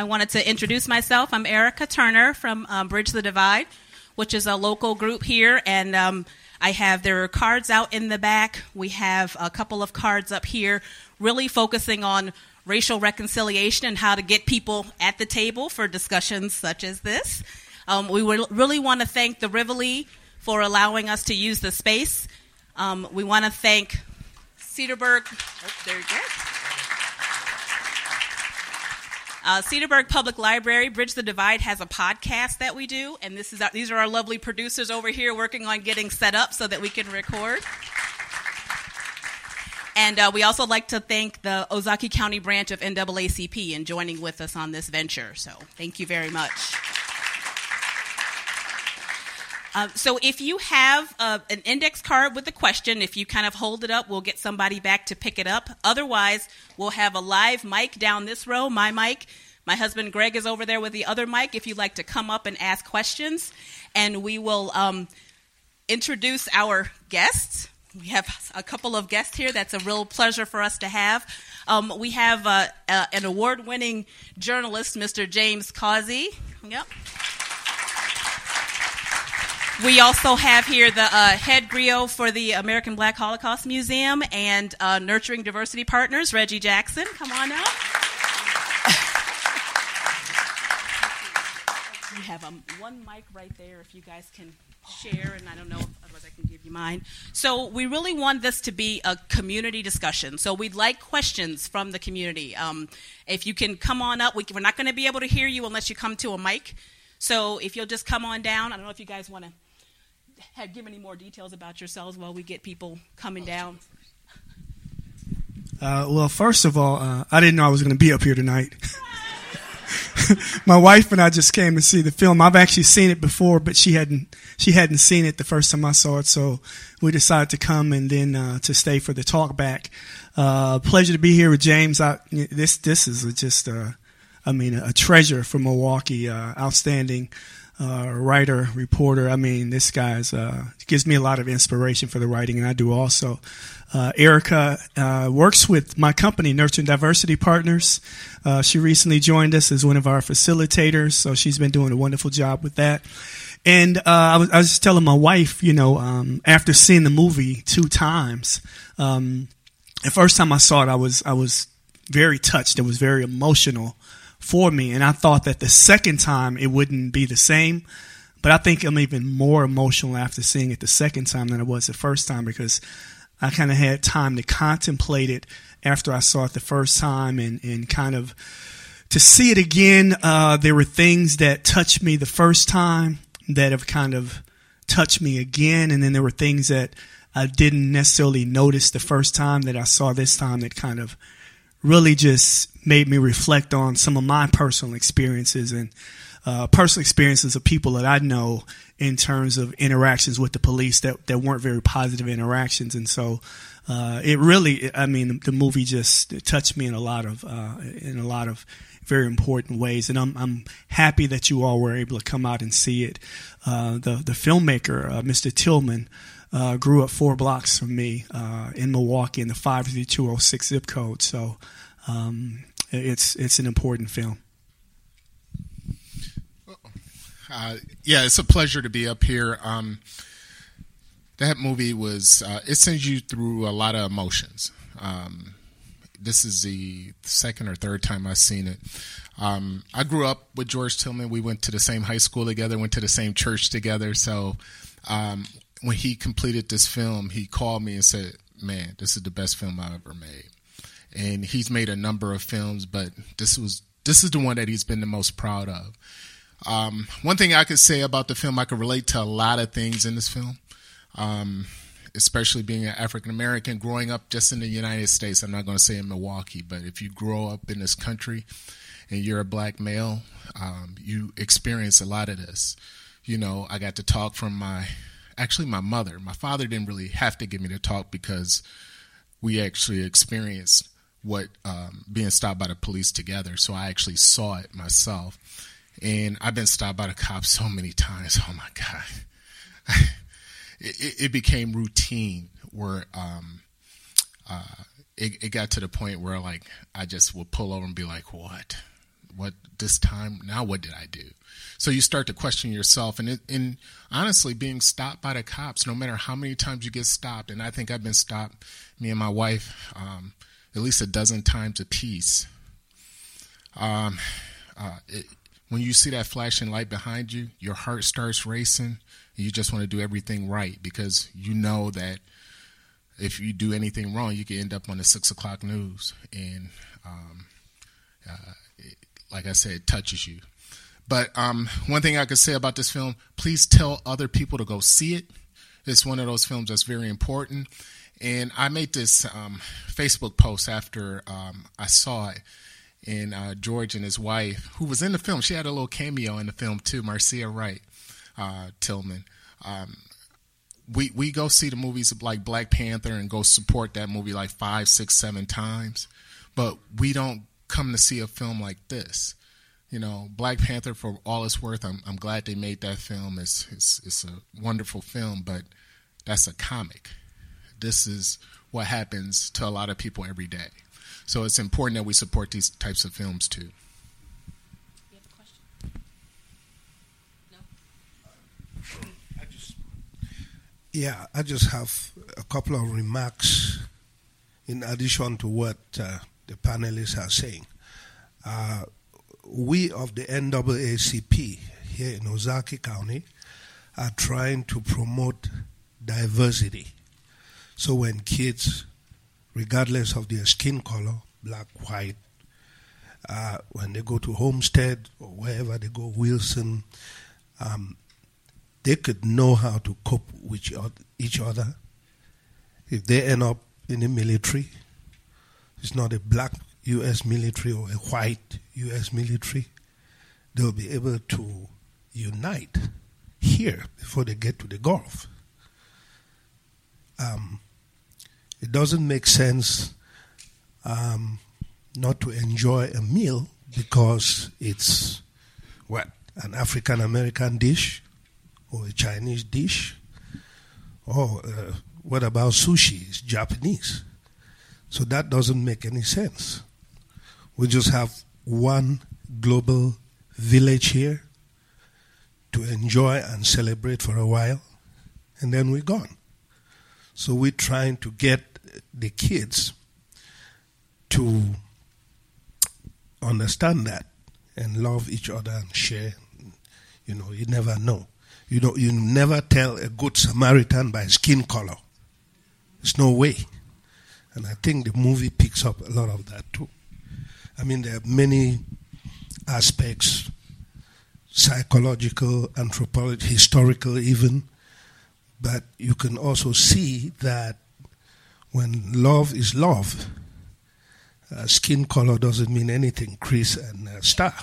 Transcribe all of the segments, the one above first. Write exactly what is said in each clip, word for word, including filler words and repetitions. I wanted to introduce myself. I'm Erica Turner from um, Bridge the Divide, which is a local group here, and um, I have their cards out in the back. We have a couple of cards up here really focusing on racial reconciliation and how to get people at the table for discussions such as this. Um, we will really want to thank the Rivoli for allowing us to use the space. Um, we want to thank Cedarburg, oh, there you go. Uh, Cedarburg Public Library. Bridge the Divide has a podcast that we do, and this is our, these are our lovely producers over here working on getting set up so that we can record. And uh, we also like to thank the Ozaukee County branch of N double A C P in joining with us on this venture. So thank you very much. Uh, so if you have uh, an index card with a question, if you kind of hold it up, we'll get somebody back to pick it up. Otherwise, we'll have a live mic down this row, my mic. My husband Greg is over there with the other mic if you'd like to come up and ask questions. And we will um, introduce our guests. We have a couple of guests here. That's a real pleasure for us to have. Um, we have uh, uh, an award-winning journalist, Mister James Causey. Yep. We also have here the uh, head griot for the American Black Holocaust Museum and uh, Nurturing Diversity Partners, Reggie Jackson. Come on up. We have um, one mic right there if you guys can share, and I don't know if otherwise I can give you mine. So we really want this to be a community discussion. So we'd like questions from the community. Um, if you can come on up, we, we're not going to be able to hear you unless you come to a mic. So if you'll just come on down. I don't know if you guys want to have, give any more details about yourselves while we get people coming down. Uh, well, first of all, uh, I didn't know I was going to be up here tonight. My wife and I just came to see the film. I've actually seen it before, but she hadn't she hadn't seen it the first time I saw it, so we decided to come and then uh, to stay for the talk back. Uh, pleasure to be here with James. I, this this is just uh, I mean a treasure for Milwaukee. Uh, outstanding uh, writer, reporter. I mean this guy's uh, gives me a lot of inspiration for the writing, and I do also. Uh, Erica uh, works with my company, Nurturing Diversity Partners. Uh, she recently joined us as one of our facilitators, so she's been doing a wonderful job with that. And uh, I, was, I was just telling my wife, you know, um, after seeing the movie two times, um, the first time I saw it, I was I was very touched. It was very emotional for me, and I thought that the second time it wouldn't be the same. But I think I'm even more emotional after seeing it the second time than I was the first time, because I kind of had time to contemplate it after I saw it the first time, and, and kind of to see it again. Uh, there were things that touched me the first time that have kind of touched me again. And then there were things that I didn't necessarily notice the first time that I saw this time that kind of really just made me reflect on some of my personal experiences and uh, personal experiences of people that I know in terms of interactions with the police that, that weren't very positive interactions. And so uh, it really, I mean, the movie just it touched me in a lot of uh, in a lot of very important ways. And I'm I'm happy that you all were able to come out and see it. Uh, the, the filmmaker, uh, Mister Tillman, uh, grew up four blocks from me uh, in Milwaukee in the five three two oh six zip code. So um, it's it's an important film. Uh, yeah, it's a pleasure to be up here. Um, that movie was, uh, it sends you through a lot of emotions. Um, this is the second or third time I've seen it. Um, I grew up with George Tillman. We went to the same high school together, went to the same church together. So um, when he completed this film, he called me and said, man, this is the best film I ever made. And he's made a number of films, but this was this is the one that he's been the most proud of. Um, one thing I could say about the film, I could relate to a lot of things in this film, um, especially being an African-American, growing up just in the United States. I'm not going to say in Milwaukee, but if you grow up in this country and you're a black male, um, you experience a lot of this. You know, I got to talk from my, actually my mother. My father didn't really have to give me the talk because we actually experienced what um, being stopped by the police together. So I actually saw it myself. And I've been stopped by the cops so many times. Oh, my God. it, it became routine where um, uh, it, it got to the point where, like, I just would pull over and be like, what? what this time, now what did I do? So you start to question yourself, and it, and honestly, being stopped by the cops, no matter how many times you get stopped, and I think I've been stopped, me and my wife, um, at least a dozen times apiece. Um, uh, it, when you see that flashing light behind you, your heart starts racing. And you just want to do everything right because you know that if you do anything wrong, you could end up on the six o'clock news. And um, uh, it, like I said, it touches you. But um, one thing I could say about this film, please tell other people to go see it. It's one of those films that's very important. And I made this um, Facebook post after um, I saw it. And uh, George and his wife, who was in the film, she had a little cameo in the film too, Marcia Wright uh, Tillman. Um, we we go see the movies like Black Panther and go support that movie like five, six, seven times, but we don't come to see a film like this. You know, Black Panther, for all it's worth, I'm I'm glad they made that film. It's it's, it's a wonderful film, but that's a comic. This is what happens to a lot of people every day. So it's important that we support these types of films, too. You have a question? No? I just, yeah, I just have a couple of remarks in addition to what uh, the panelists are saying. Uh, we of the N double A C P here in Ozaukee County are trying to promote diversity. So when kids, regardless of their skin color, black, white, uh, when they go to Homestead or wherever they go, Wilson, um, they could know how to cope with each other. If they end up in the military, it's not a black U S military or a white U S military, they'll be able to unite here before they get to the Gulf. Um, It doesn't make sense um, not to enjoy a meal because it's, what, an African-American dish or a Chinese dish? Or uh, what about sushi? It's Japanese. So that doesn't make any sense. We just have one global village here to enjoy and celebrate for a while, and then we're gone. So we're trying to get the kids to understand that and love each other and share. You know, you never know. You don't, you never tell a good Samaritan by skin color. There's no way. And I think the movie picks up a lot of that too. I mean, there are many aspects, psychological, anthropological, historical even, but you can also see that when love is love, uh, skin color doesn't mean anything, Chris and uh, Star.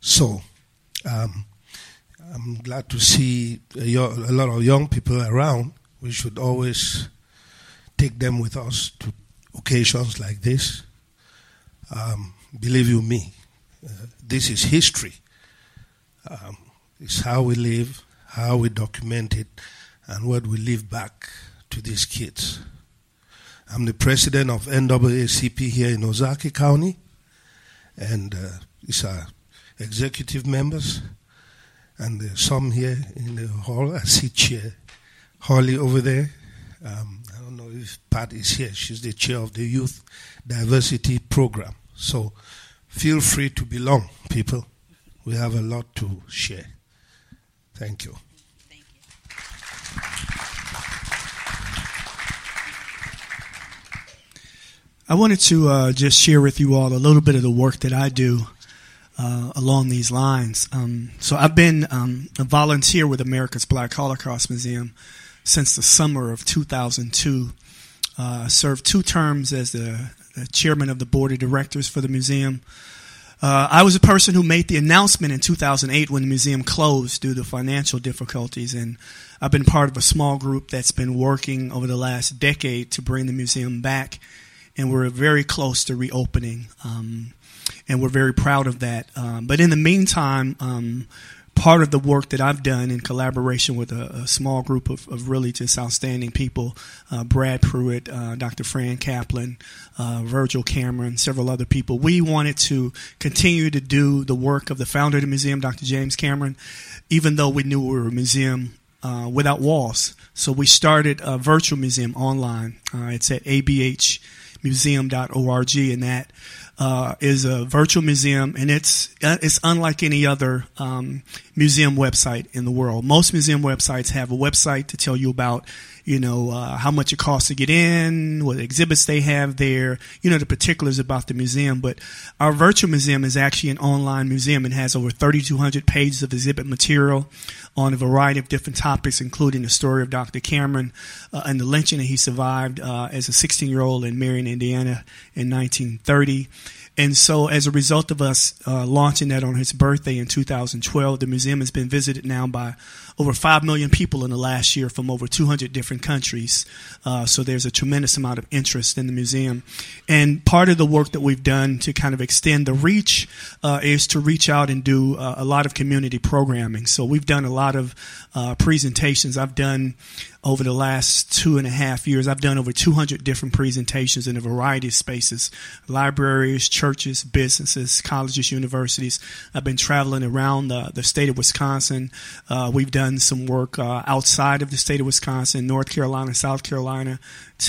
So um, I'm glad to see a, yo- a lot of young people around. We should always take them with us to occasions like this. Um, believe you me, uh, this is history. Um, it's how we live, how we document it, and what we leave back to these kids. I'm the president of N double A C P here in Ozaukee County, and uh, it's our executive members, and there's some here in the hall. I see Chair Holly over there. Um, I don't know if Pat is here. She's the chair of the Youth Diversity Program. So feel free to belong, people. We have a lot to share. Thank you. Thank you. I wanted to uh, just share with you all a little bit of the work that I do uh, along these lines. Um, so I've been um, a volunteer with America's Black Holocaust Museum since the summer of two thousand two. Uh, served two terms as the, the chairman of the board of directors for the museum. Uh, I was a person who made the announcement in two thousand eight when the museum closed due to financial difficulties, and I've been part of a small group that's been working over the last decade to bring the museum back, and we're very close to reopening, um, and we're very proud of that. Um, but in the meantime, um, part of the work that I've done in collaboration with a, a small group of, of really just outstanding people, uh, Brad Pruitt, uh, Doctor Fran Kaplan, uh, Virgil Cameron, several other people, we wanted to continue to do the work of the founder of the museum, Doctor James Cameron, even though we knew we were a museum uh, without walls. So we started a virtual museum online. Uh, it's at a b h museum dot org, and that Uh, is a virtual museum, and it's uh, it's unlike any other um, museum website in the world. Most museum websites have a website to tell you about, you know, uh, how much it costs to get in, what exhibits they have there, you know, the particulars about the museum. But our virtual museum is actually an online museum and has over three thousand two hundred pages of exhibit material on a variety of different topics, including the story of Doctor Cameron uh, and the lynching that he survived uh, as a sixteen-year-old in Marion, Indiana in nineteen thirty. And so as a result of us uh, launching that on his birthday in two thousand twelve, the museum has been visited now by over five million people in the last year from over two hundred different countries. Uh, so there's a tremendous amount of interest in the museum. And part of the work that we've done to kind of extend the reach uh, is to reach out and do uh, a lot of community programming. So we've done a lot of uh, presentations. I've done over the last two and a half years, I've done over two hundred different presentations in a variety of spaces, libraries, churches, businesses, colleges, universities. I've been traveling around the, the state of Wisconsin. Uh, we've done some work uh, outside of the state of Wisconsin, North Carolina, South Carolina,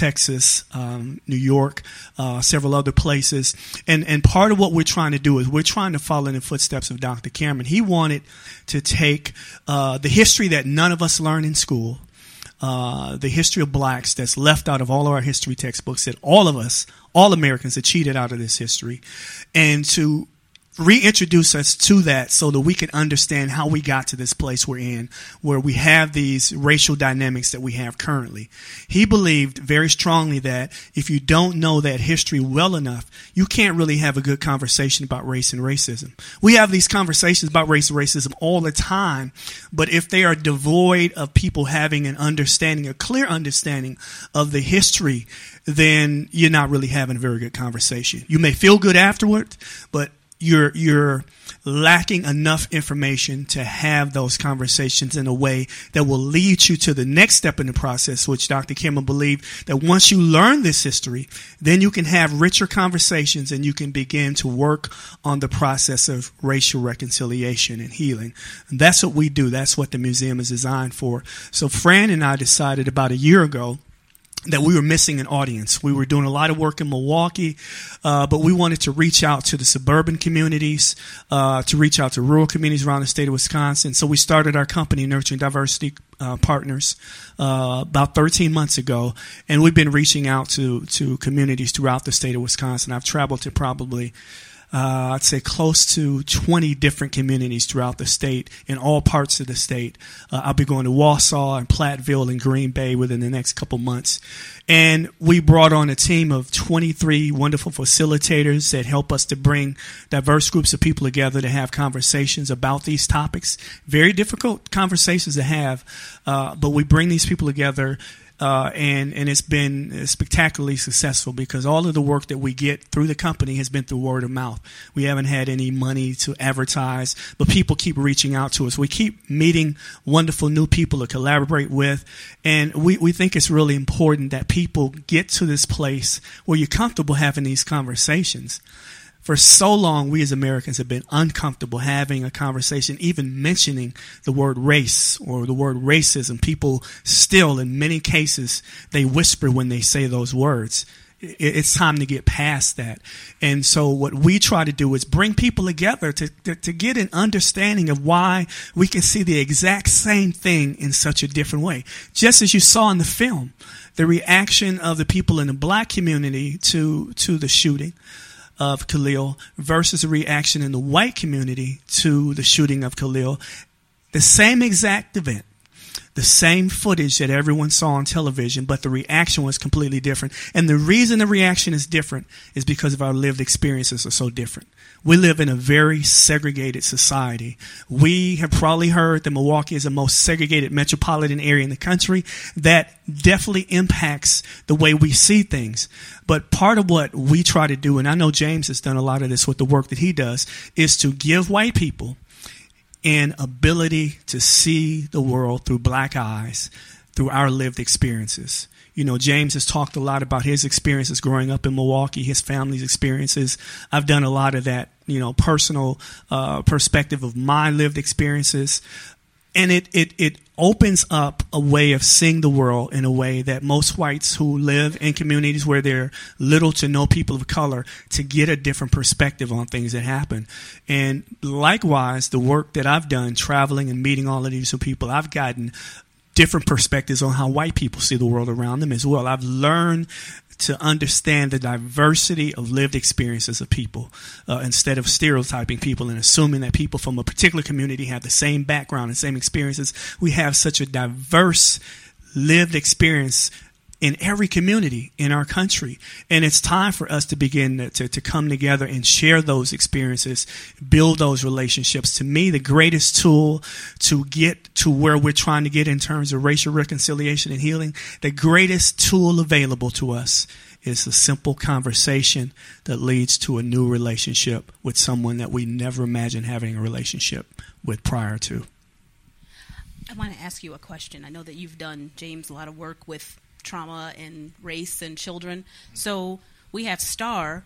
Texas, um, New York, uh, several other places. And, and part of what we're trying to do is we're trying to follow in the footsteps of Doctor Cameron. He wanted to take uh, the history that none of us learn in school, Uh, the history of blacks that's left out of all of our history textbooks, that all of us, all Americans, are cheated out of this history, and to reintroduce us to that so that we can understand how we got to this place we're in, where we have these racial dynamics that we have currently. He believed very strongly that if you don't know that history well enough, you can't really have a good conversation about race and racism. We have these conversations about race and racism all the time, but if they are devoid of people having an understanding, a clear understanding of the history, then you're not really having a very good conversation. You may feel good afterward, but You're you're lacking enough information to have those conversations in a way that will lead you to the next step in the process, which Doctor Cameron believed that once you learn this history, then you can have richer conversations and you can begin to work on the process of racial reconciliation and healing. And that's what we do. That's what the museum is designed for. So Fran and I decided about a year ago that we were missing an audience. We were doing a lot of work in Milwaukee, uh, but we wanted to reach out to the suburban communities, uh, to reach out to rural communities around the state of Wisconsin. So we started our company, Nurturing Diversity uh, Partners, uh, about thirteen months ago, and we've been reaching out to, to communities throughout the state of Wisconsin. I've traveled to probably Uh, I'd say close to twenty different communities throughout the state, in all parts of the state. Uh, I'll be going to Wausau and Platteville and Green Bay within the next couple months. And we brought on a team of twenty-three wonderful facilitators that help us to bring diverse groups of people together to have conversations about these topics. Very difficult conversations to have, uh, but we bring these people together. Uh, and, and it's been spectacularly successful because all of the work that we get through the company has been through word of mouth. We haven't had any money to advertise, but people keep reaching out to us. We keep meeting wonderful new people to collaborate with. And we, we think it's really important that people get to this place where you're comfortable having these conversations. For so long, we as Americans have been uncomfortable having a conversation, even mentioning the word race or the word racism. People still, in many cases, they whisper when they say those words. It's time to get past that. And so what we try to do is bring people together to, to, to get an understanding of why we can see the exact same thing in such a different way. Just as you saw in the film, the reaction of the people in the black community to, to the shooting of Khalil versus a reaction in the white community to the shooting of Khalil. The same exact event, the same footage that everyone saw on television, but the reaction was completely different. And the reason the reaction is different is because of our lived experiences are so different. We live in a very segregated society. We have probably heard that Milwaukee is the most segregated metropolitan area in the country. That definitely impacts the way we see things. But part of what we try to do, and I know James has done a lot of this with the work that he does, is to give white people and ability to see the world through black eyes, through our lived experiences. You know, James has talked a lot about his experiences growing up in Milwaukee, his family's experiences. I've done a lot of that, you know, personal uh, perspective of my lived experiences. And it, it, it opens up a way of seeing the world in a way that most whites who live in communities where there are little to no people of color to get a different perspective on things that happen. And likewise, the work that I've done traveling and meeting all of these people, I've gotten different perspectives on how white people see the world around them as well. I've learned to understand the diversity of lived experiences of people uh, instead of stereotyping people and assuming that people from a particular community have the same background and same experiences. We have such a diverse lived experience in every community in our country. And it's time for us to begin to, to, to come together and share those experiences, build those relationships. To me, the greatest tool to get to where we're trying to get in terms of racial reconciliation and healing, the greatest tool available to us is a simple conversation that leads to a new relationship with someone that we never imagined having a relationship with prior to. I want to ask you a question. I know that you've done, James, a lot of work with trauma and race and children. So we have Star,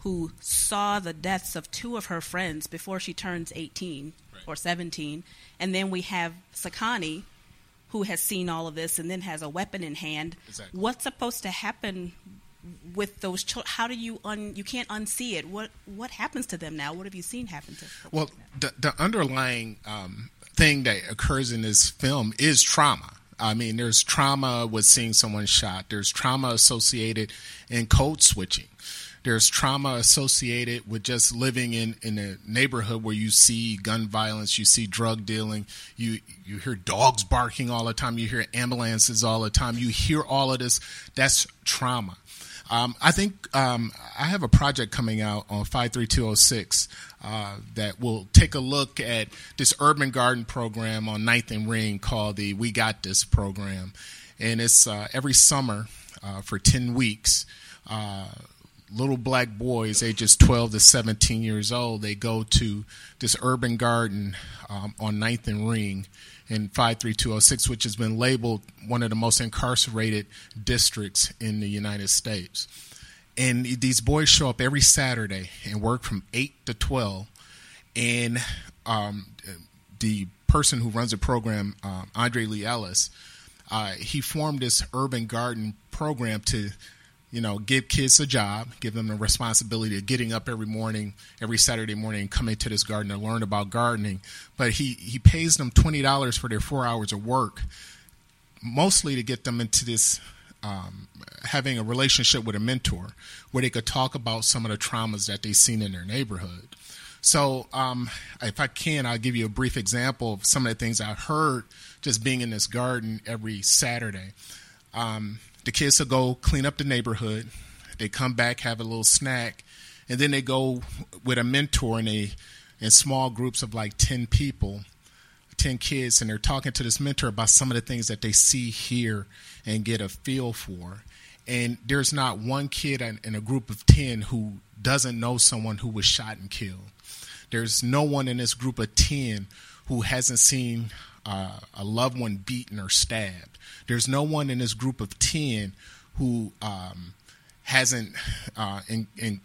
who saw the deaths of two of her friends before she turns eighteen right. or seventeen. And then we have Sakani, who has seen all of this and then has a weapon in hand. Exactly. What's supposed to happen with those children? How do you, un- you can't unsee it. What, what happens to them now? What have you seen happen to them? Well, the, the underlying um, thing that occurs in this film is trauma. I mean, there's trauma with seeing someone shot. There's trauma associated in code switching. There's trauma associated with just living in, in a neighborhood where you see gun violence, you see drug dealing, you you hear dogs barking all the time, you hear ambulances all the time, you hear all of this. That's trauma. Um, I think um, I have a project coming out on five three two oh six uh, that will take a look at this urban garden program on ninth and Ring called the We Got This program. And it's uh, every summer uh, for ten weeks, uh, little black boys ages twelve to seventeen years old, they go to this urban garden um, on ninth and Ring in five three two oh six, which has been labeled one of the most incarcerated districts in the United States. And these boys show up every Saturday and work from eight to twelve. And um, the person who runs the program, um, Andre Lee Ellis, uh, he formed this urban garden program to, you know, give kids a job, give them the responsibility of getting up every morning, every Saturday morning, and coming to this garden to learn about gardening. But he, he pays them twenty dollars for their four hours of work, mostly to get them into this, um, having a relationship with a mentor where they could talk about some of the traumas that they've seen in their neighborhood. So um, if I can, I'll give you a brief example of some of the things I heard just being in this garden every Saturday. Um The kids will go clean up the neighborhood. They come back, have a little snack, and then they go with a mentor in a in small groups of like ten people, ten kids, and they're talking to this mentor about some of the things that they see here and get a feel for. And there's not one kid in a group of ten who doesn't know someone who was shot and killed. There's no one in this group of ten who hasn't seen Uh, a loved one beaten or stabbed. There's no one in this group of ten who um, hasn't uh, in, in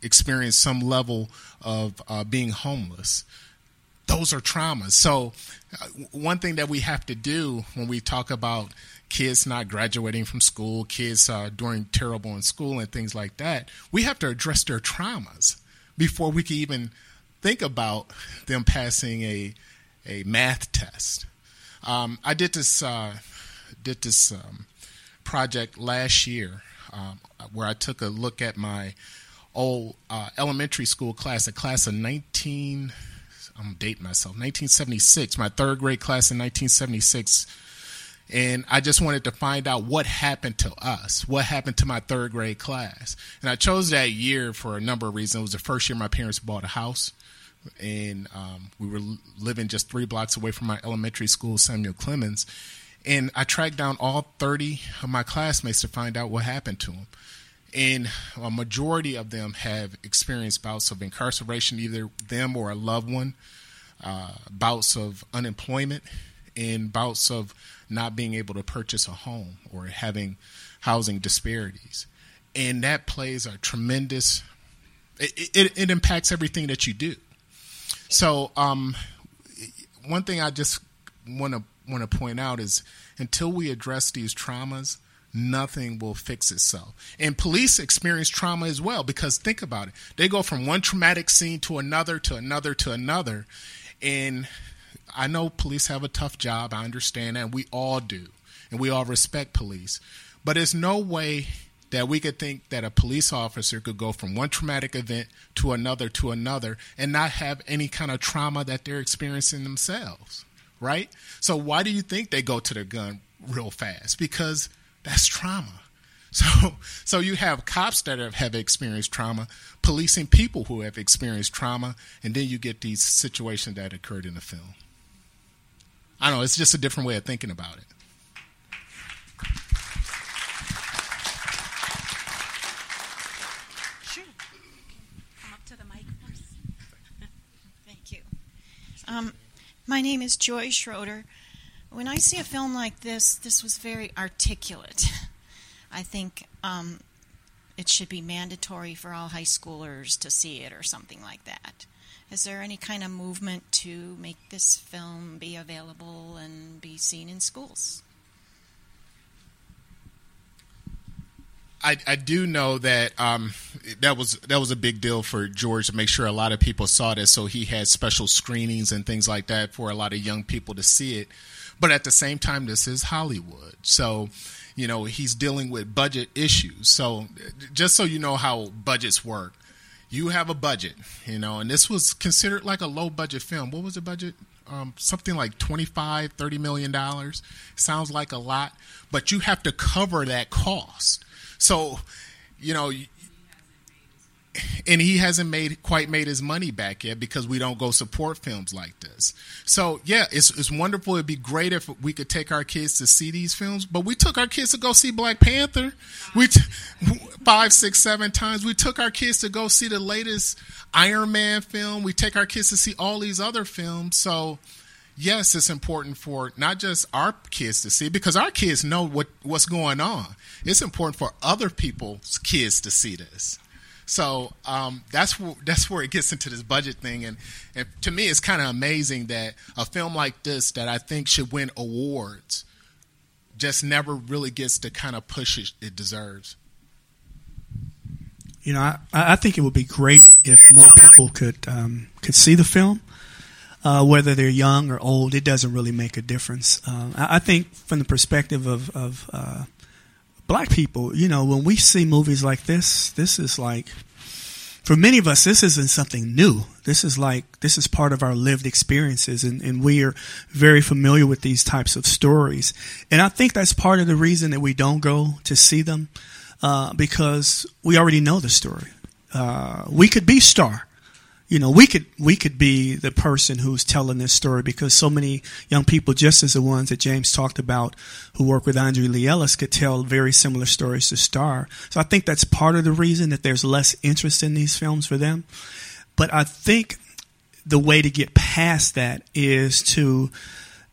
experienced some level of uh, being homeless. Those are traumas. So uh, one thing that we have to do when we talk about kids not graduating from school, kids uh, doing terrible in school and things like that, we have to address their traumas before we can even think about them passing a a math test. Um, I did this uh, did this um, project last year um, where I took a look at my old uh, elementary school class, a class of nineteen. I'm gonna date myself. nineteen seventy-six, my third grade class in nineteen seventy-six, and I just wanted to find out what happened to us, what happened to my third grade class. And I chose that year for a number of reasons. It was the first year my parents bought a house. And um, we were living just three blocks away from my elementary school, Samuel Clemens. And I tracked down all thirty of my classmates to find out what happened to them. And a majority of them have experienced bouts of incarceration, either them or a loved one. uh, bouts of unemployment and bouts of not being able to purchase a home or having housing disparities. And that plays a tremendous, it, it, it impacts everything that you do. So um, one thing I just want to want to point out is until we address these traumas, nothing will fix itself. And police experience trauma as well, because think about it. They go from one traumatic scene to another, to another, to another. And I know police have a tough job. I understand that. We all do. And we all respect police. But there's no way that we could think that a police officer could go from one traumatic event to another, to another, and not have any kind of trauma that they're experiencing themselves, right? So why do you think they go to the gun real fast? Because that's trauma. So so you have cops that have, have experienced trauma, policing people who have experienced trauma, and then you get these situations that occurred in the film. I don't know, it's just a different way of thinking about it. Sure. Come up to the mic first. Thank you. Um, my name is Joy Schroeder. When I see a film like this, this was very articulate. I think um, it should be mandatory for all high schoolers to see it or something like that. Is there any kind of movement to make this film be available and be seen in schools? I, I do know that um, that was that was a big deal for George to make sure a lot of people saw this, so he had special screenings and things like that for a lot of young people to see it. But at the same time, this is Hollywood. So, you know, he's dealing with budget issues. So just so you know how budgets work, you have a budget, you know, and this was considered like a low budget film. What was the budget? Um, something like twenty-five, thirty million dollars. Sounds like a lot, but you have to cover that cost. So, you know, and he hasn't made quite made his money back yet because we don't go support films like this. So, yeah, it's it's wonderful. It'd be great if we could take our kids to see these films. But we took our kids to go see Black Panther we t- five, six, seven times. We took our kids to go see the latest Iron Man film. We take our kids to see all these other films. So, yes, it's important for not just our kids to see, because our kids know what, what's going on. It's important for other people's kids to see this. So um, that's where, that's where it gets into this budget thing. And, and to me, it's kind of amazing that a film like this that I think should win awards just never really gets the kind of push it, it deserves. You know, I, I think it would be great if more people could um, could see the film, uh, whether they're young or old. It doesn't really make a difference. Uh, I, I think from the perspective of, of – uh, Black people, you know, when we see movies like this, this is like, for many of us, this isn't something new. This is like, this is part of our lived experiences, and, and we are very familiar with these types of stories. And I think that's part of the reason that we don't go to see them, uh, because we already know the story. Uh, we could be Star. You know, we could we could be the person who's telling this story, because so many young people, just as the ones that James talked about who work with Andre Lee Ellis, could tell very similar stories to Star. So I think that's part of the reason that there's less interest in these films for them. But I think the way to get past that is to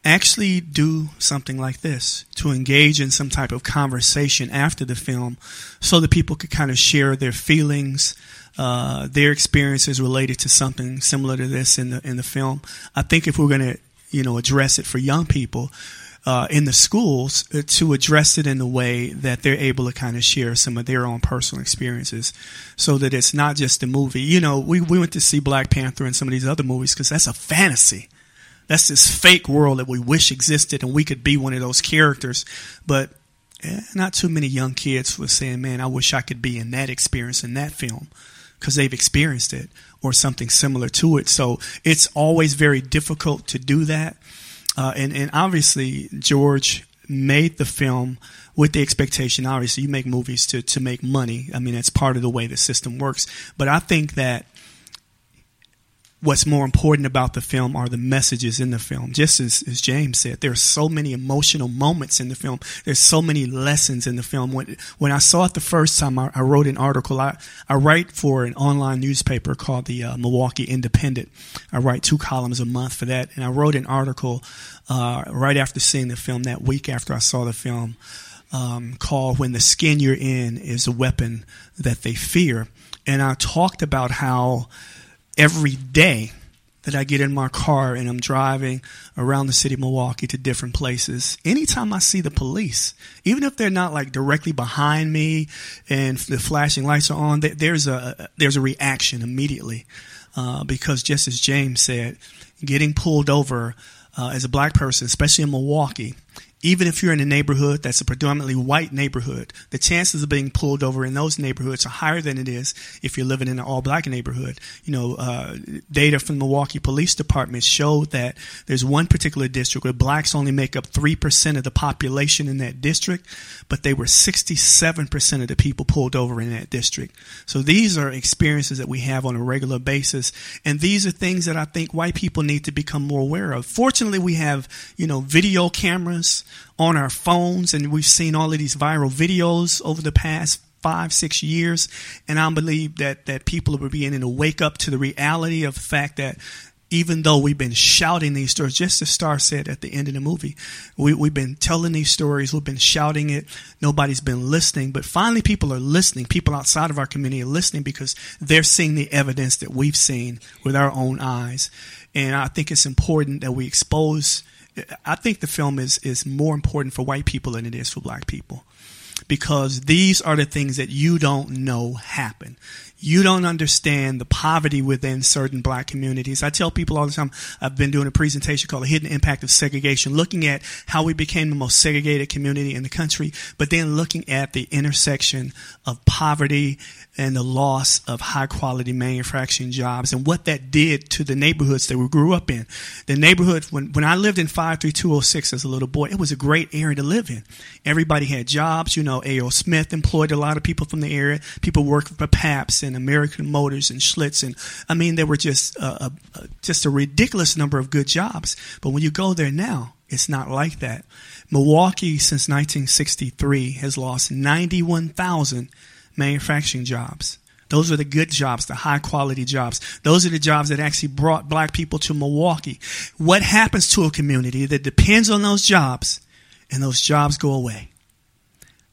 actually do something like this, to engage in some type of conversation after the film so that people could kind of share their feelings, uh, their experiences related to something similar to this in the in the film. I think if we're going to, you know, address it for young people uh, in the schools, uh, to address it in a way that they're able to kind of share some of their own personal experiences, so that it's not just a movie. You know, we, we went to see Black Panther and some of these other movies because that's a fantasy. That's this fake world that we wish existed, and we could be one of those characters. But eh, not too many young kids were saying, man, I wish I could be in that experience in that film, because they've experienced it or something similar to it. So it's always very difficult to do that. Uh, and, and obviously, George made the film with the expectation, obviously, you make movies to, to make money. I mean, that's part of the way the system works. But I think that what's more important about the film are the messages in the film. Just as, as James said, there are so many emotional moments in the film. There's so many lessons in the film. When when I saw it the first time, I, I wrote an article. I, I write for an online newspaper called the uh, Milwaukee Independent. I write two columns a month for that. And I wrote an article uh, right after seeing the film, that week after I saw the film, um, called When the Skin You're In is a Weapon That They Fear. And I talked about how every day that I get in my car and I'm driving around the city of Milwaukee to different places, anytime I see the police, even if they're not like directly behind me and the flashing lights are on, there's a there's a reaction immediately. Uh, because just as James said, getting pulled over uh, as a black person, especially in Milwaukee, even if you're in a neighborhood that's a predominantly white neighborhood, the chances of being pulled over in those neighborhoods are higher than it is if you're living in an all-black neighborhood. You know, uh, data from the Milwaukee Police Department showed that there's one particular district where blacks only make up three percent of the population in that district, but they were sixty-seven percent of the people pulled over in that district. So these are experiences that we have on a regular basis, and these are things that I think white people need to become more aware of. Fortunately, we have, you know, video cameras on our phones, and we've seen all of these viral videos over the past five, six years. And I believe that that people are beginning to wake up to the reality of the fact that even though we've been shouting these stories, just as Star said at the end of the movie, we, we've been telling these stories, we've been shouting it, nobody's been listening. But finally people are listening. People outside of our community are listening because they're seeing the evidence that we've seen with our own eyes. And I think it's important that we expose I think the film is, is more important for white people than it is for black people, because these are the things that you don't know happen. You don't understand the poverty within certain black communities. I tell people all the time, I've been doing a presentation called The Hidden Impact of Segregation, looking at how we became the most segregated community in the country, but then looking at the intersection of poverty and the loss of high-quality manufacturing jobs and what that did to the neighborhoods that we grew up in. The neighborhood, when, when I lived in five three two oh six as a little boy, it was a great area to live in. Everybody had jobs. You know, A O. Smith employed a lot of people from the area. People worked for Pabst and American Motors and Schlitz, and I mean there were just uh, uh, just a ridiculous number of good jobs. But when you go there now, it's not like that. Milwaukee since nineteen sixty-three has lost ninety-one thousand manufacturing jobs. Those are the good jobs, the high quality jobs. Those are the jobs that actually brought black people to Milwaukee. What happens to a community that depends on those jobs and those jobs go away?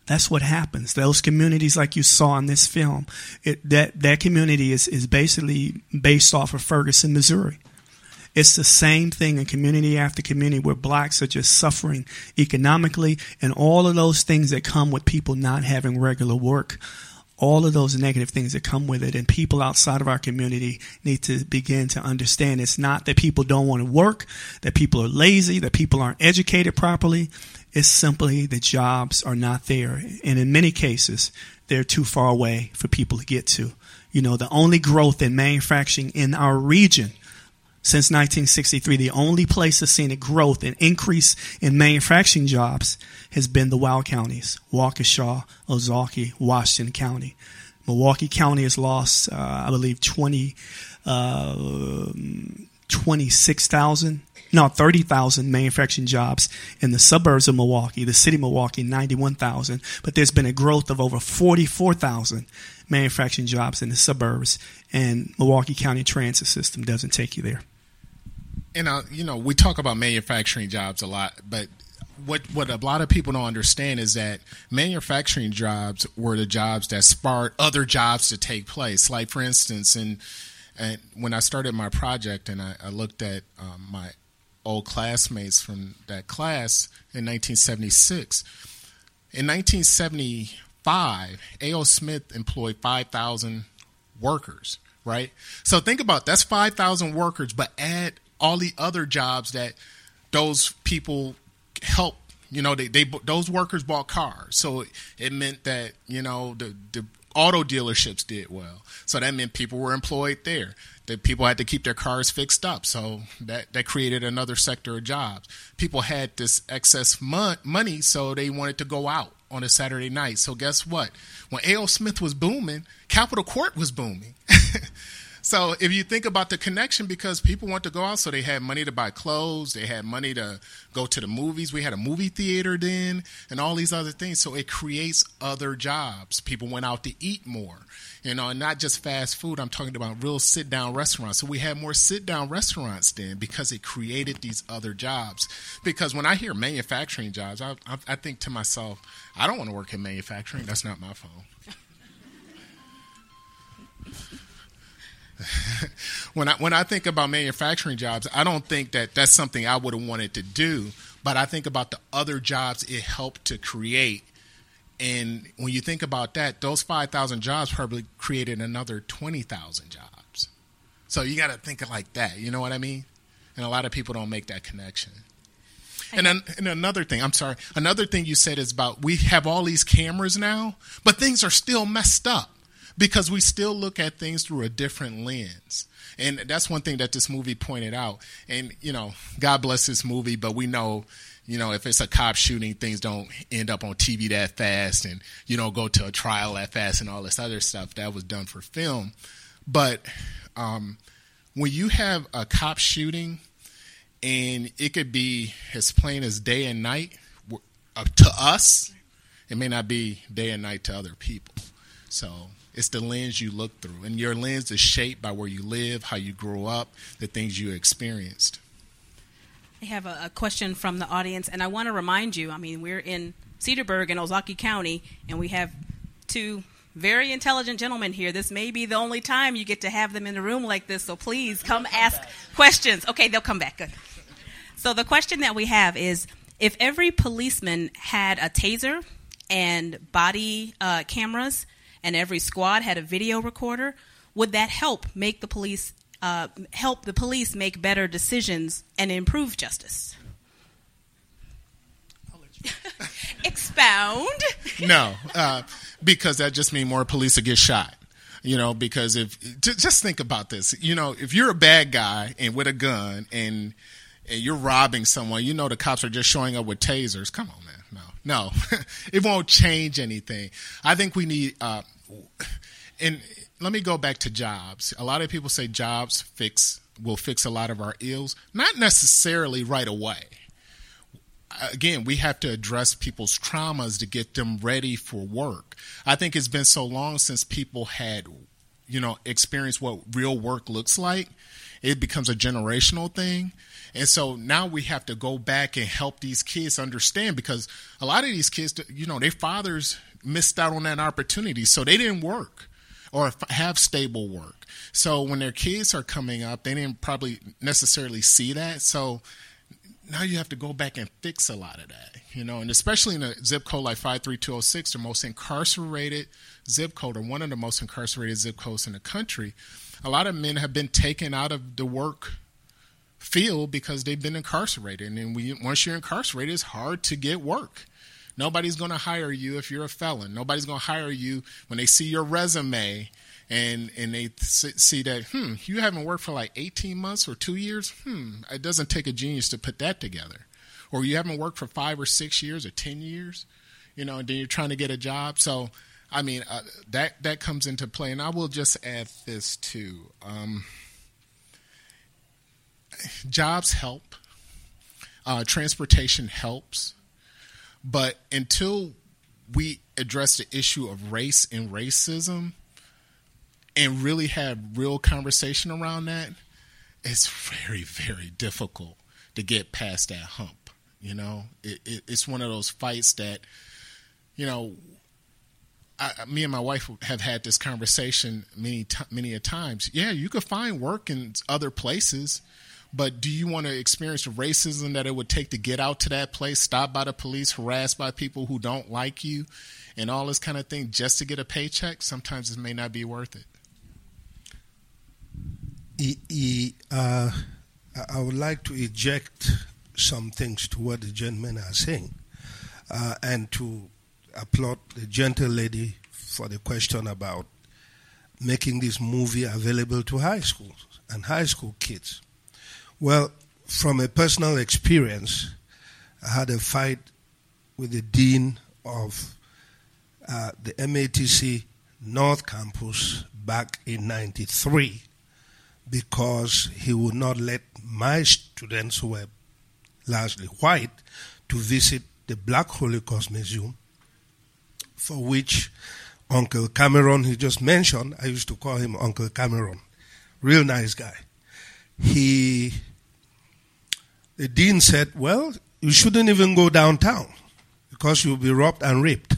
That's what happens. Those communities like you saw in this film, it, that, that community is, is basically based off of Ferguson, Missouri. It's the same thing in community after community where blacks are just suffering economically and all of those things that come with people not having regular work, all of those negative things that come with it. And people outside of our community need to begin to understand it's not that people don't want to work, that people are lazy, that people aren't educated properly. It's simply the jobs are not there. And in many cases, they're too far away for people to get to. You know, the only growth in manufacturing in our region since nineteen sixty-three, the only place that's seen a growth and increase in manufacturing jobs has been the Wild counties, Waukesha, Ozaukee, Washington County. Milwaukee County has lost, uh, I believe, twenty, uh, twenty-six thousand. No, thirty thousand manufacturing jobs in the suburbs of Milwaukee, the city of Milwaukee, ninety-one thousand. But there's been a growth of over forty-four thousand manufacturing jobs in the suburbs, and Milwaukee County Transit System doesn't take you there. And, uh, you know, we talk about manufacturing jobs a lot, but what, what a lot of people don't understand is that manufacturing jobs were the jobs that sparked other jobs to take place. Like, for instance, and, and when I started my project and I, I looked at um, my old classmates from that class in nineteen seventy-six. In nineteen seventy-five, A O. Smith employed five thousand workers, right? So think about that's five thousand workers, but add all the other jobs that those people helped. You know, they, they those workers bought cars. So it meant that, you know, the, the auto dealerships did well. So that meant people were employed there. That people had to keep their cars fixed up. So that, that created another sector of jobs. People had this excess mon- money, so they wanted to go out on a Saturday night. So guess what? When A O. Smith was booming, Capitol Court was booming. So if you think about the connection, because people want to go out, so they had money to buy clothes, they had money to go to the movies. We had a movie theater then and all these other things. So it creates other jobs. People went out to eat more, you know, and not just fast food. I'm talking about real sit-down restaurants. So we had more sit-down restaurants then because it created these other jobs. Because when I hear manufacturing jobs, I, I, I think to myself, I don't want to work in manufacturing. That's not my phone. When I when I think about manufacturing jobs, I don't think that that's something I would have wanted to do, but I think about the other jobs it helped to create. And when you think about that, those five thousand jobs probably created another twenty thousand jobs. So you got to think of like that, you know what I mean? And a lot of people don't make that connection. And, an, and another thing, I'm sorry, another thing you said is about we have all these cameras now, but things are still messed up. Because we still look at things through a different lens. And that's one thing that this movie pointed out. And, you know, God bless this movie, but we know, you know, if it's a cop shooting, things don't end up on T V that fast and you don't go to a trial that fast and all this other stuff that was done for film. But um, when you have a cop shooting and it could be as plain as day and night uh, to us, it may not be day and night to other people. So it's the lens you look through. And your lens is shaped by where you live, how you grew up, the things you experienced. I have a, a question from the audience. And I want to remind you, I mean, we're in Cedarburg in Ozaukee County, and we have two very intelligent gentlemen here. This may be the only time you get to have them in a room like this. So please come ask questions. Okay, they'll come back. Good. So the question that we have is, if every policeman had a taser and body uh, cameras, and every squad had a video recorder, would that help make the police uh, help the police make better decisions and improve justice? I'll let you. Expound. No, uh, because that just means more police will get shot. You know, because if j- just think about this. You know, if you're a bad guy and with a gun and and you're robbing someone, you know the cops are just showing up with tasers. Come on, man. No, no, it won't change anything. I think we need, uh, and let me go back to jobs. A lot of people say jobs fix will fix a lot of our ills, not necessarily right away. Again, we have to address people's traumas to get them ready for work. I think it's been so long since people had, you know, experienced what real work looks like. It becomes a generational thing. And so now we have to go back and help these kids understand, because a lot of these kids, you know, their fathers missed out on that opportunity. So they didn't work or have stable work. So when their kids are coming up, they didn't probably necessarily see that. So now you have to go back and fix a lot of that, you know, and especially in a zip code like five three two oh six, the most incarcerated zip code, or one of the most incarcerated zip codes in the country. A lot of men have been taken out of the work field because they've been incarcerated. And then we, once you're incarcerated, it's hard to get work. Nobody's going to hire you if you're a felon. Nobody's going to hire you when they see your resume and, and they see that, hmm, you haven't worked for like eighteen months or two years. Hmm, it doesn't take a genius to put that together. Or you haven't worked for five or six years or ten years, you know, and then you're trying to get a job. So, I mean, uh, that, that comes into play. And I will just add this too. Um, jobs help. Uh, transportation helps. But until we address the issue of race and racism and really have real conversation around that, it's very, very difficult to get past that hump. You know, it, it, it's one of those fights that, you know, I, me and my wife have had this conversation many, many a times. Yeah, you could find work in other places, but do you want to experience the racism that it would take to get out to that place, stopped by the police, harassed by people who don't like you, and all this kind of thing just to get a paycheck? Sometimes it may not be worth it. E, e, uh, I would like to eject some things to what the gentlemen are saying uh, and to applaud the gentle lady for the question about making this movie available to high schools and high school kids. Well, from a personal experience, I had a fight with the dean of uh, the M A T C North Campus back in ninety-three because he would not let my students, who were largely white, to visit the Black Holocaust Museum, for which Uncle Cameron, he just mentioned, I used to call him Uncle Cameron, real nice guy. He, the dean said, well, you shouldn't even go downtown because you'll be robbed and raped.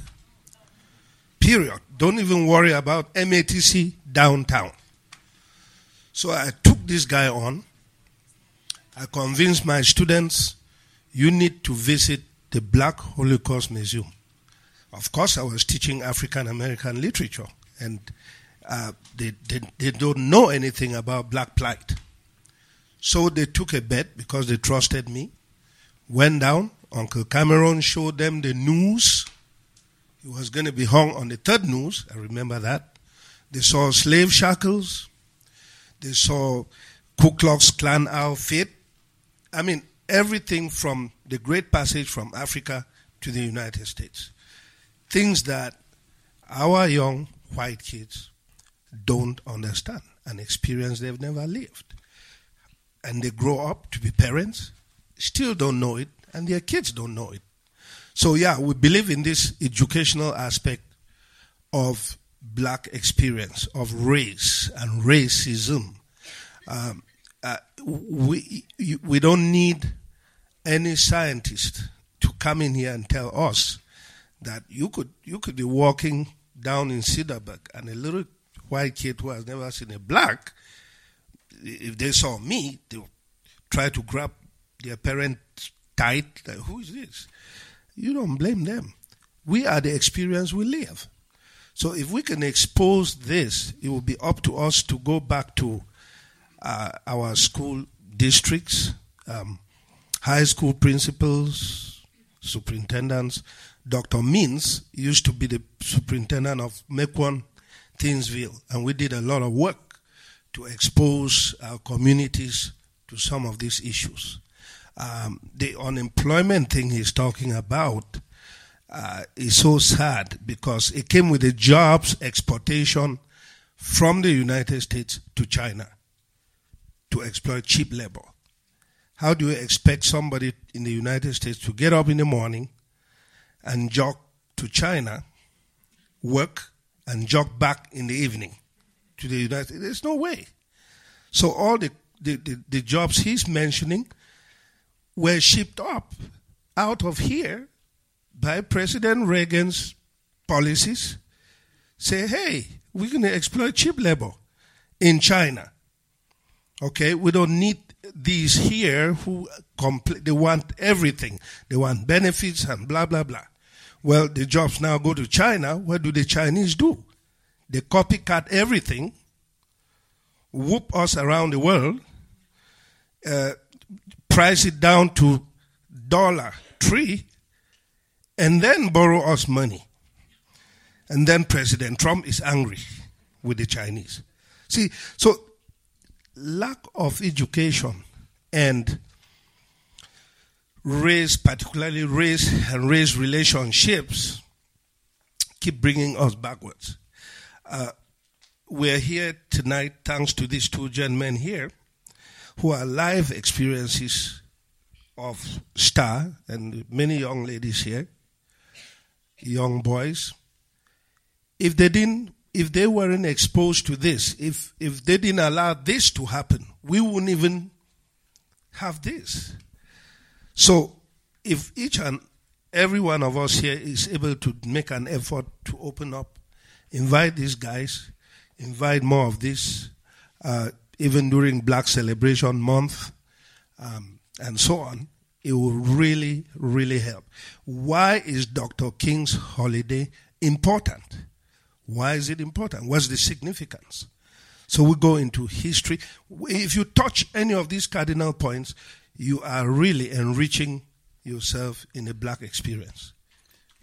Period. Don't even worry about M A T C downtown. So I took this guy on. I convinced my students, you need to visit the Black Holocaust Museum. Of course, I was teaching African American literature, and uh, they, they, they don't know anything about black plight. So they took a bet because they trusted me, went down. Uncle Cameron showed them the noose. He was going to be hung on the third noose. I remember that. They saw slave shackles. They saw Ku Klux Klan outfit. I mean, everything from the Great Passage from Africa to the United States. Things that our young white kids don't understand, an experience they've never lived. And they grow up to be parents, still don't know it, and their kids don't know it. So yeah, we believe in this educational aspect of black experience, of race and racism. Um, uh, we we don't need any scientist to come in here and tell us that you could you could be walking down in Cedarburg and a little white kid who has never seen a black, if they saw me, they would try to grab their parent tight. Like, who is this? You don't blame them. We are the experience we live. So if we can expose this, it will be up to us to go back to Uh, our school districts, um, high school principals, superintendents. Doctor Means used to be the superintendent of Mequon-Thiensville, and we did a lot of work to expose our communities to some of these issues. Um, the unemployment thing he's talking about uh, is so sad because it came with a jobs exportation from the United States to China, to exploit cheap labor. How do you expect somebody in the United States to get up in the morning and jog to China, work, and jog back in the evening to the United States? There's no way. So all the, the, the, the jobs he's mentioning were shipped up out of here by President Reagan's policies. Say, hey, we're going to exploit cheap labor in China. Okay, we don't need these here who compl- they want everything. They want benefits and blah, blah, blah. Well, the jobs now go to China. What do the Chinese do? They copycat everything, whoop us around the world, uh, price it down to dollar three, and then borrow us money. And then President Trump is angry with the Chinese. See, so lack of education and race, particularly race and race relationships, keep bringing us backwards. Uh, we're here tonight thanks to these two gentlemen here who are live experiences of STAR and many young ladies here, young boys. If they didn't If they weren't exposed to this, if if they didn't allow this to happen, we wouldn't even have this. So if each and every one of us here is able to make an effort to open up, invite these guys, invite more of this, uh, even during Black Celebration Month, um, and so on, it will really, really help. Why is Doctor King's holiday important? Why is it important? What's the significance? So we go into history. If you touch any of these cardinal points, you are really enriching yourself in the black experience.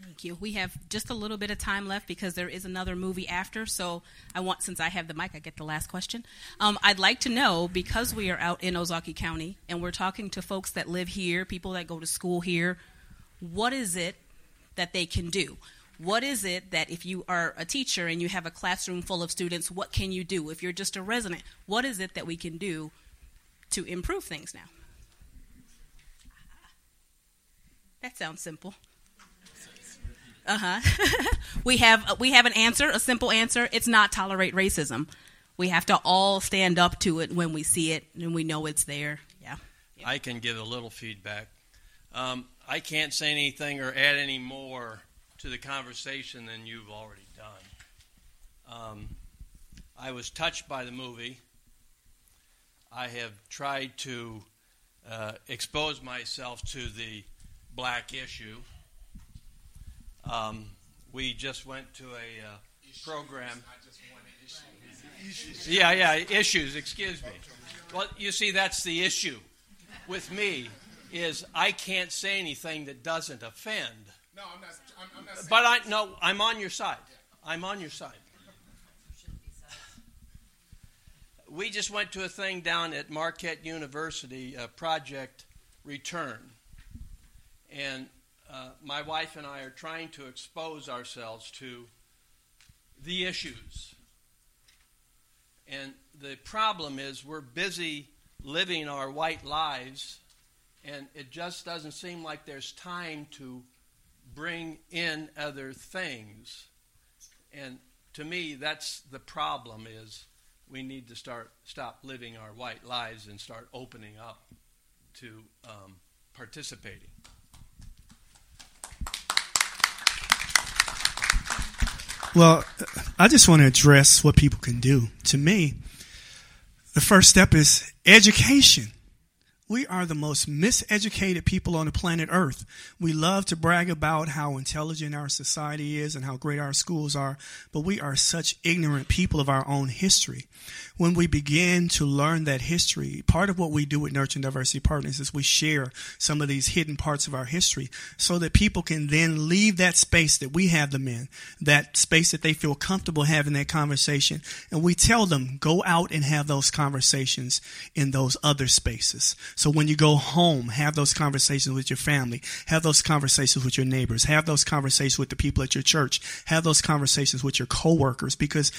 Thank you. We have just a little bit of time left because there is another movie after. So I want, since I have the mic, I get the last question. Um, I'd like to know, because we are out in Ozaukee County and we're talking to folks that live here, people that go to school here, what is it that they can do? What is it that if you are a teacher and you have a classroom full of students, what can you do? If you're just a resident, what is it that we can do to improve things now? That sounds simple. Uh-huh. we have we have an answer, a simple answer. It's not tolerate racism. We have to all stand up to it when we see it and we know it's there. Yeah. yeah. I can give a little feedback. Um, I can't say anything or add any more to the conversation than you've already done. Um, I was touched by the movie. I have tried to uh, expose myself to the black issue. Um, we just went to a uh, program. Yeah, yeah, issues, excuse me. Well, you see, that's the issue with me is I can't say anything that doesn't offend. No, I'm not, I'm, I'm not saying But I, no, I'm on your side. I'm on your side. We just went to a thing down at Marquette University, uh, Project Return. And Uh, my wife and I are trying to expose ourselves to the issues. And the problem is we're busy living our white lives, and it just doesn't seem like there's time to bring in other things. And to me, that's the problem is we need to start stop living our white lives and start opening up to um, participating. Well, I just want to address what people can do. To me, the first step is education. We are the most miseducated people on the planet Earth. We love to brag about how intelligent our society is and how great our schools are, but we are such ignorant people of our own history. When we begin to learn that history, part of what we do with Nurturing Diversity Partners is we share some of these hidden parts of our history so that people can then leave that space that we have them in, that space that they feel comfortable having that conversation, and we tell them, go out and have those conversations in those other spaces. So when you go home, have those conversations with your family, have those conversations with your neighbors, have those conversations with the people at your church, have those conversations with your coworkers, because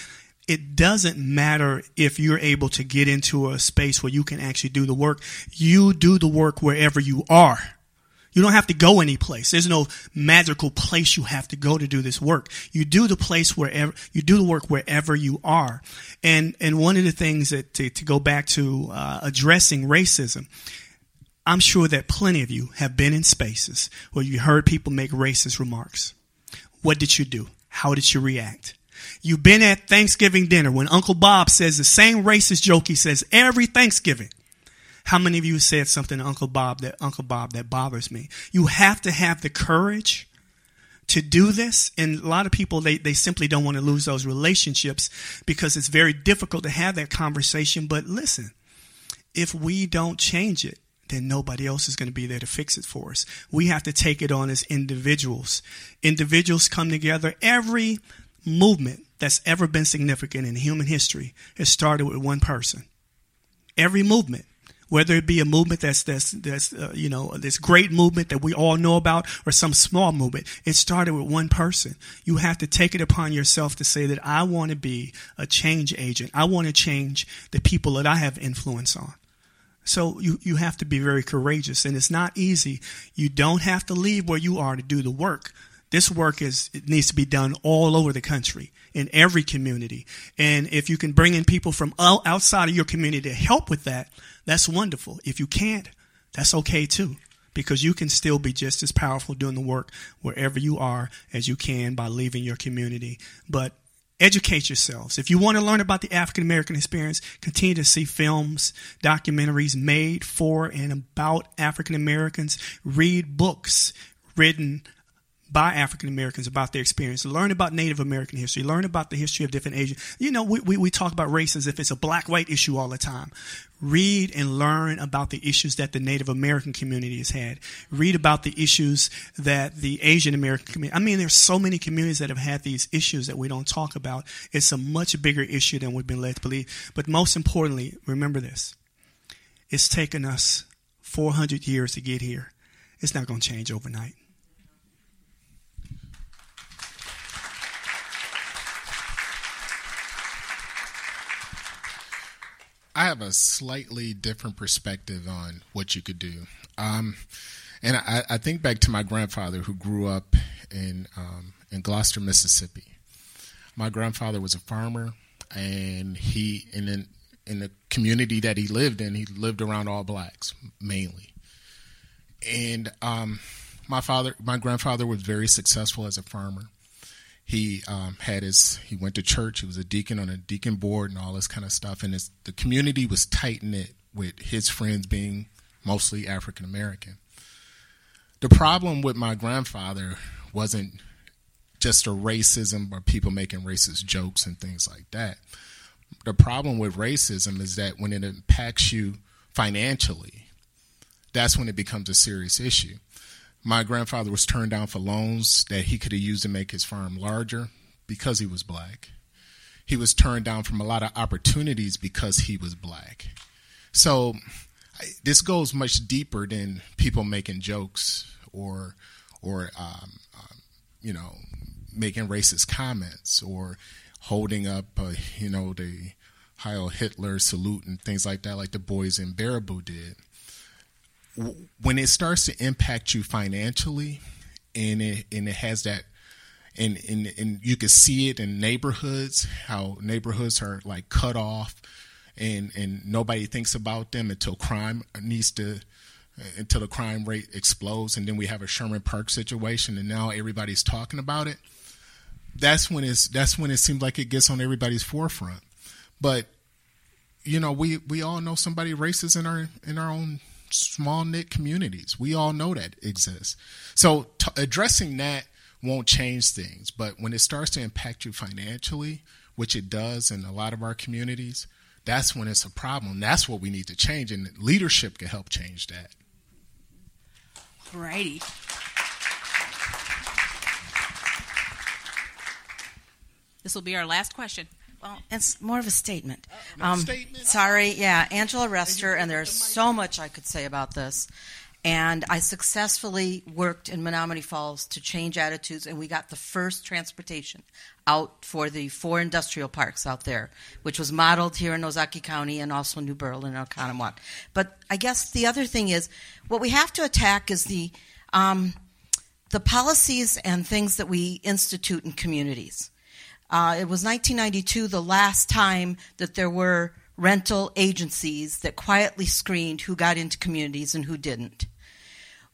it doesn't matter if you're able to get into a space where you can actually do the work. You do the work wherever you are. You don't have to go any place. There's no magical place you have to go to do this work. You do the place wherever you do the work wherever you are. And and one of the things that to, to go back to uh, addressing racism, I'm sure that plenty of you have been in spaces where you heard people make racist remarks. What did you do? How did you react? You've been at Thanksgiving dinner when Uncle Bob says the same racist joke he says every Thanksgiving. How many of you said something to Uncle Bob that Uncle Bob that bothers me? You have to have the courage to do this. And a lot of people, they, they simply don't want to lose those relationships because it's very difficult to have that conversation. But listen, if we don't change it, then nobody else is going to be there to fix it for us. We have to take it on as individuals. Individuals come together. Every movement that's ever been significant in human history has started with one person. Every movement. Whether it be a movement that's, that's, that's uh, you know, this great movement that we all know about or some small movement, it started with one person. You have to take it upon yourself to say that I want to be a change agent. I want to change the people that I have influence on. So you, you have to be very courageous, and it's not easy. You don't have to leave where you are to do the work. This work is it needs to be done all over the country, in every community. And if you can bring in people from outside of your community to help with that, that's wonderful. If you can't, that's okay too, because you can still be just as powerful doing the work wherever you are as you can by leaving your community. But educate yourselves. If you want to learn about the African-American experience, continue to see films, documentaries made for and about African-Americans. Read books written by African-Americans about their experience. Learn about Native American history. Learn about the history of different Asians. You know, we, we, we talk about race as if it's a black-white issue all the time. Read and learn about the issues that the Native American community has had. Read about the issues that the Asian American community. I mean, there's so many communities that have had these issues that we don't talk about. It's a much bigger issue than we've been led to believe. But most importantly, remember this. It's taken us four hundred years to get here. It's not going to change overnight. have a slightly different perspective on what you could do. Um, and I, I think back to my grandfather who grew up in um, in Gloucester, Mississippi. My grandfather was a farmer, and he in an, in the community that he lived in, he lived around all blacks mainly. And um, my father, my grandfather was very successful as a farmer. He um, had his. He went to church. He was a deacon on a deacon board and all this kind of stuff. And his, the community was tight knit, with his friends being mostly African American. The problem with my grandfather wasn't just a racism or people making racist jokes and things like that. The problem with racism is that when it impacts you financially, that's when it becomes a serious issue. My grandfather was turned down for loans that he could have used to make his farm larger because he was black. He was turned down from a lot of opportunities because he was black. So this goes much deeper than people making jokes or, or um, um, you know, making racist comments or holding up, uh, you know, the Heil Hitler salute and things like that, like the boys in Baraboo did. When it starts to impact you financially, and it and it has that, and and and you can see it in neighborhoods, how neighborhoods are like cut off, and and nobody thinks about them until crime needs to, until the crime rate explodes, and then we have a Sherman Park situation, and now everybody's talking about it. That's when it's that's when it seems like it gets on everybody's forefront. But you know, we we all know somebody racist in our in our own. Small knit communities. We all know that exists. So t- addressing that won't change things. But when it starts to impact you financially, which it does in a lot of our communities, that's when it's a problem. That's what we need to change. And leadership can help change that. All righty. This will be our last question. Well, it's more of a statement. Um, statement. Sorry, yeah, Angela Rester, and there's so much I could say about this. And I successfully worked in Menominee Falls to change attitudes, and we got the first transportation out for the four industrial parks out there, which was modeled here in Ozaukee County and also New Berlin and Oconomowoc. But I guess the other thing is what we have to attack is the um, the policies and things that we institute in communities. Uh, it was nineteen ninety-two, the last time that there were rental agencies that quietly screened who got into communities and who didn't.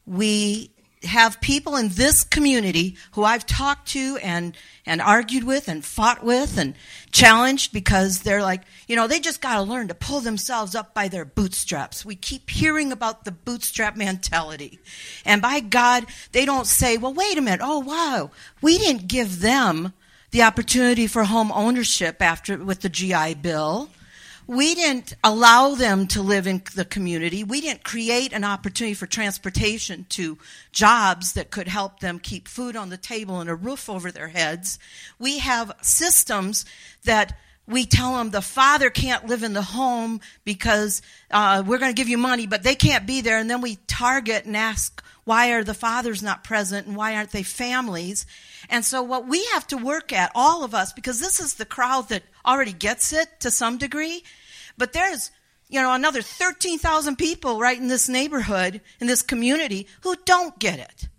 We have people in this community who I've talked to and, and argued with and fought with and challenged because they're like, you know, they just got to learn to pull themselves up by their bootstraps. We keep hearing about the bootstrap mentality. And by God, they don't say, well, wait a minute. Oh, wow. We didn't give them the opportunity for home ownership after with the G I Bill. We didn't allow them to live in the community. We didn't create an opportunity for transportation to jobs that could help them keep food on the table and a roof over their heads. We have systems that we tell them the father can't live in the home because uh, we're going to give you money, but they can't be there. And then we target and ask, why are the fathers not present and why aren't they families? And so what we have to work at, all of us, because this is the crowd that already gets it to some degree, but there's, you know, another thirteen thousand people right in this neighborhood, in this community, who don't get it.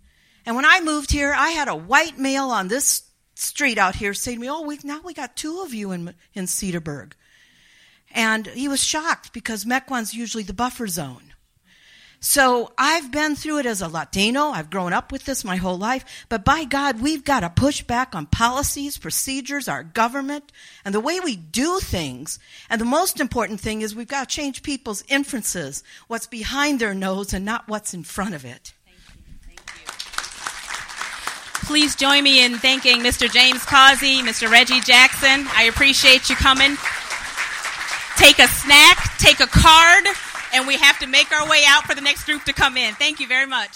And when I moved here, I had a white male on this street out here saying to me, oh, we, now we got two of you in in Cedarburg. And he was shocked because Mequon's usually the buffer zone. So I've been through it as a Latino. I've grown up with this my whole life. But by God, we've got to push back on policies, procedures, our government, and the way we do things. And the most important thing is we've got to change people's inferences, what's behind their nose and not what's in front of it. Thank you. Thank you. Please join me in thanking Mister James Causey, Mister Reggie Jackson. I appreciate you coming. Take a snack, take a card. And we have to make our way out for the next group to come in. Thank you very much.